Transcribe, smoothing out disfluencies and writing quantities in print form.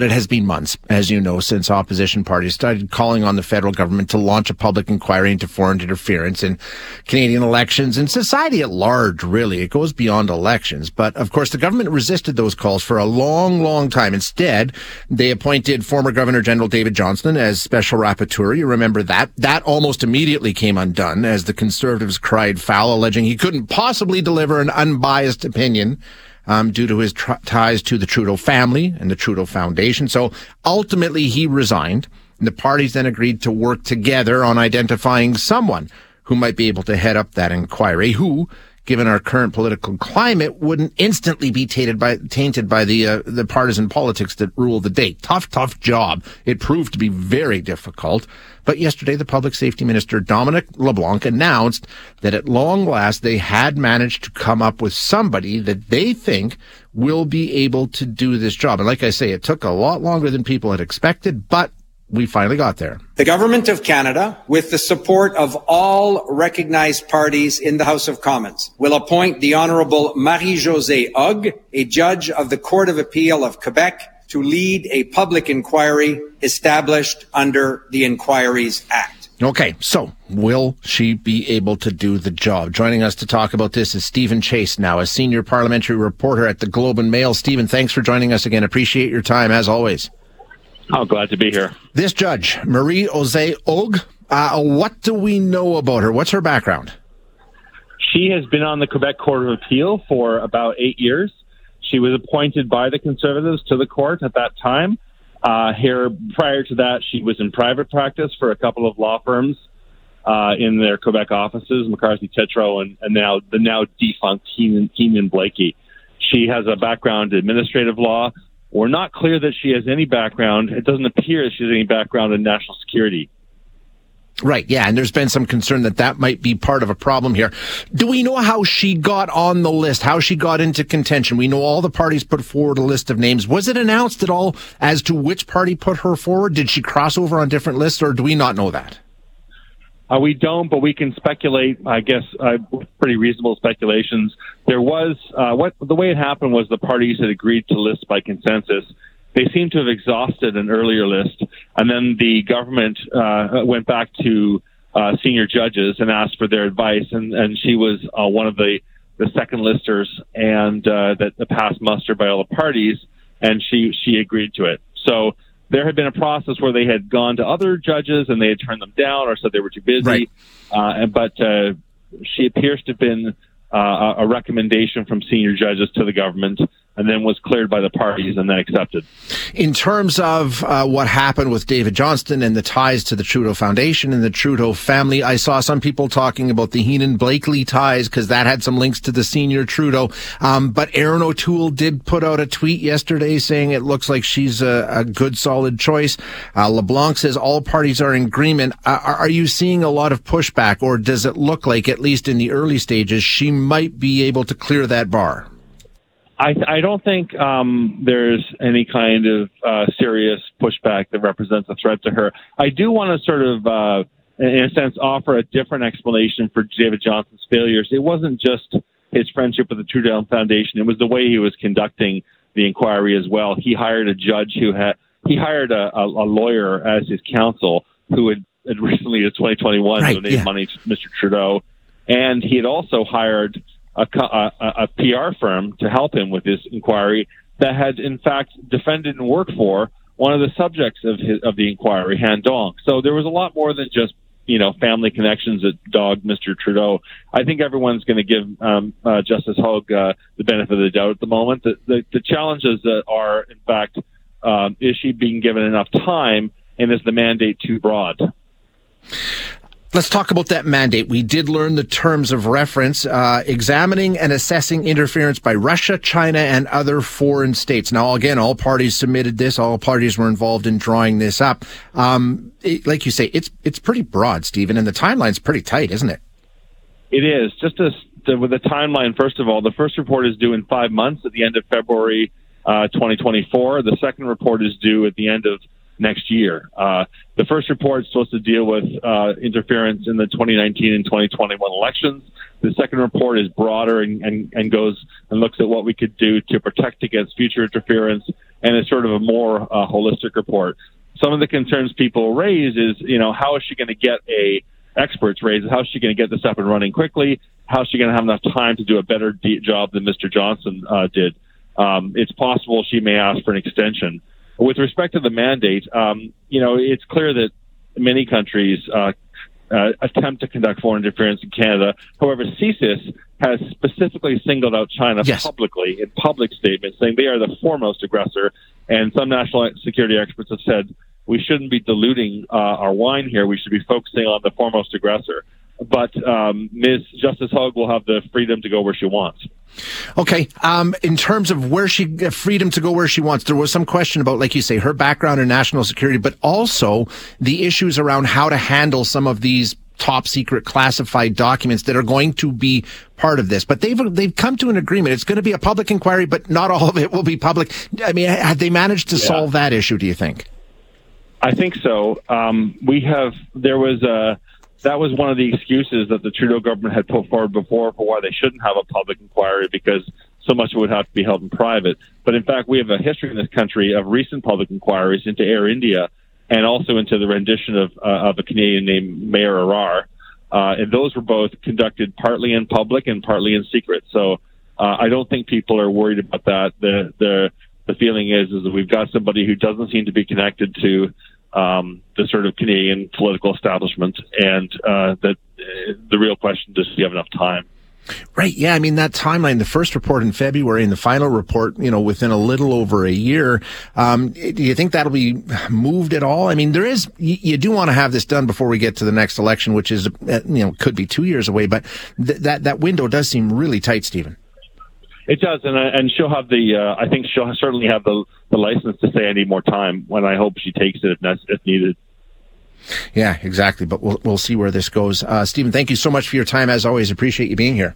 It has been months, as you know, since opposition parties started calling on the federal government to launch a public inquiry into foreign interference in Canadian elections and society at large, really. It goes beyond elections. But, of course, the government resisted those calls for a long, long time. Instead, they appointed former Governor General David Johnston as special rapporteur. You remember that. That almost immediately came undone as the Conservatives cried foul, alleging he couldn't possibly deliver an unbiased opinion due to his ties to the Trudeau family and the Trudeau Foundation. So ultimately he resigned, and the parties then agreed to work together on identifying someone who might be able to head up that inquiry, who, given our current political climate, wouldn't instantly be tainted by the partisan politics that rule the day. Tough job. It proved to be very difficult. But yesterday, the Public Safety Minister, Dominic LeBlanc, announced that at long last, they had managed to come up with somebody that they think will be able to do this job. And like I say, it took a lot longer than people had expected, but we finally got there. The Government of Canada, with the support of all recognized parties in the House of Commons, will appoint the Honourable Marie-Josée Hogue, a judge of the Court of Appeal of Quebec, to lead a public inquiry established under the Inquiries Act. Okay, so will she be able to do the job? Joining us to talk about this is Stephen Chase now, a senior parliamentary reporter at the Globe and Mail. Stephen, thanks for joining us again. Appreciate your time, as always. Oh, glad to be here. This judge, Marie-Josée Hogue, what do we know about her? What's her background? She has been on the Quebec Court of Appeal for about 8 years. She was appointed by the Conservatives to the court at that time. Prior to that, she was in private practice for a couple of law firms in their Quebec offices, McCarthy, Tetreault, and now the defunct Heenan Blaikie. She has a background in administrative law. We're not clear that she has any background. It doesn't appear that she has any background in national security. Right, yeah, and there's been some concern that that might be part of a problem here. Do we know how she got on the list, how she got into contention? We know all the parties put forward a list of names. Was it announced at all as to which party put her forward? Did she cross over on different lists, or do we not know that? We don't, but we can speculate, I guess, pretty reasonable speculations. There was, the way it happened was the parties had agreed to list by consensus. They seemed to have exhausted an earlier list, and then the government went back to senior judges and asked for their advice, and she was one of the second listers and that passed muster by all the parties, and she agreed to it. So there had been a process where they had gone to other judges and they had turned them down or said they were too busy. Right. But she appears to have been a recommendation from senior judges to the government and then was cleared by the parties and then accepted. In terms of what happened with David Johnston and the ties to the Trudeau Foundation and the Trudeau family, I saw some people talking about the Heenan Blaikie ties because that had some links to the senior Trudeau. But Erin O'Toole did put out a tweet yesterday saying it looks like she's a good, solid choice. LeBlanc says all parties are in agreement. Are you seeing a lot of pushback, or does it look like, at least in the early stages, she might be able to clear that bar? I don't think there's any kind of serious pushback that represents a threat to her. I do want to sort of, in a sense, offer a different explanation for David Johnson's failures. It wasn't just his friendship with the Trudeau Foundation. It was the way he was conducting the inquiry as well. He hired a judge he hired a lawyer as his counsel who had recently, in 2021, donated money to Mr. Trudeau. And he had also hired a PR firm to help him with this inquiry that had, in fact, defended and worked for one of the subjects of the inquiry, Hand Dong. So there was a lot more than just, family connections that dogged Mr. Trudeau. I think everyone's going to give Justice Hogue the benefit of the doubt at the moment. The challenges that are, in fact, is she being given enough time, and is the mandate too broad? Let's talk about that mandate. We did learn the terms of reference, examining and assessing interference by Russia, China, and other foreign states. Now, again, all parties submitted this. All parties were involved in drawing this up. Like you say, it's pretty broad, Stephen, and the timeline's pretty tight, isn't it? It is. Just with the timeline, first of all, the first report is due in 5 months at the end of February 2024. The second report is due at the end of next year. The first report is supposed to deal with interference in the 2019 and 2021 elections. The second report is broader and goes and looks at what we could do to protect against future interference and it's sort of a more holistic report. Some of the concerns people raise is, you know, how is she going to get how is she going to get this up and running quickly? How is she going to have enough time to do a better job than Mr. Johnston did? It's possible she may ask for an extension. With respect to the mandate, you know, it's clear that many countries attempt to conduct foreign interference in Canada. However, CSIS has specifically singled out China publicly in public statements, saying they are the foremost aggressor. And some national security experts have said we shouldn't be diluting our wine here. We should be focusing on the foremost aggressor. But Ms. Justice Hogue will have the freedom to go where she wants. Okay. In terms of freedom to go where she wants, there was some question about, like you say, her background in national security, but also the issues around how to handle some of these top secret classified documents that are going to be part of this. But they've come to an agreement. It's going to be a public inquiry, but not all of it will be public. I mean, have they managed to solve that issue, do you think? I think so. That was one of the excuses that the Trudeau government had put forward before for why they shouldn't have a public inquiry, because so much would have to be held in private. But in fact, we have a history in this country of recent public inquiries into Air India and also into the rendition of a Canadian named Maher Arar. And those were both conducted partly in public and partly in secret. So I don't think people are worried about that. The feeling is that we've got somebody who doesn't seem to be connected to the sort of Canadian political establishment, and the real question is, do you have enough time? Right, yeah, I mean, that timeline, the first report in February and the final report, you know, within a little over a year, do you think that'll be moved at all? I mean, you do want to have this done before we get to the next election, which is, could be 2 years away, but that window does seem really tight, Stephen. It does, and she'll have I think she'll certainly have the license to say I need more time, when I hope she takes it if needed. Yeah, exactly, but we'll see where this goes. Stephen, thank you so much for your time. As always, appreciate you being here.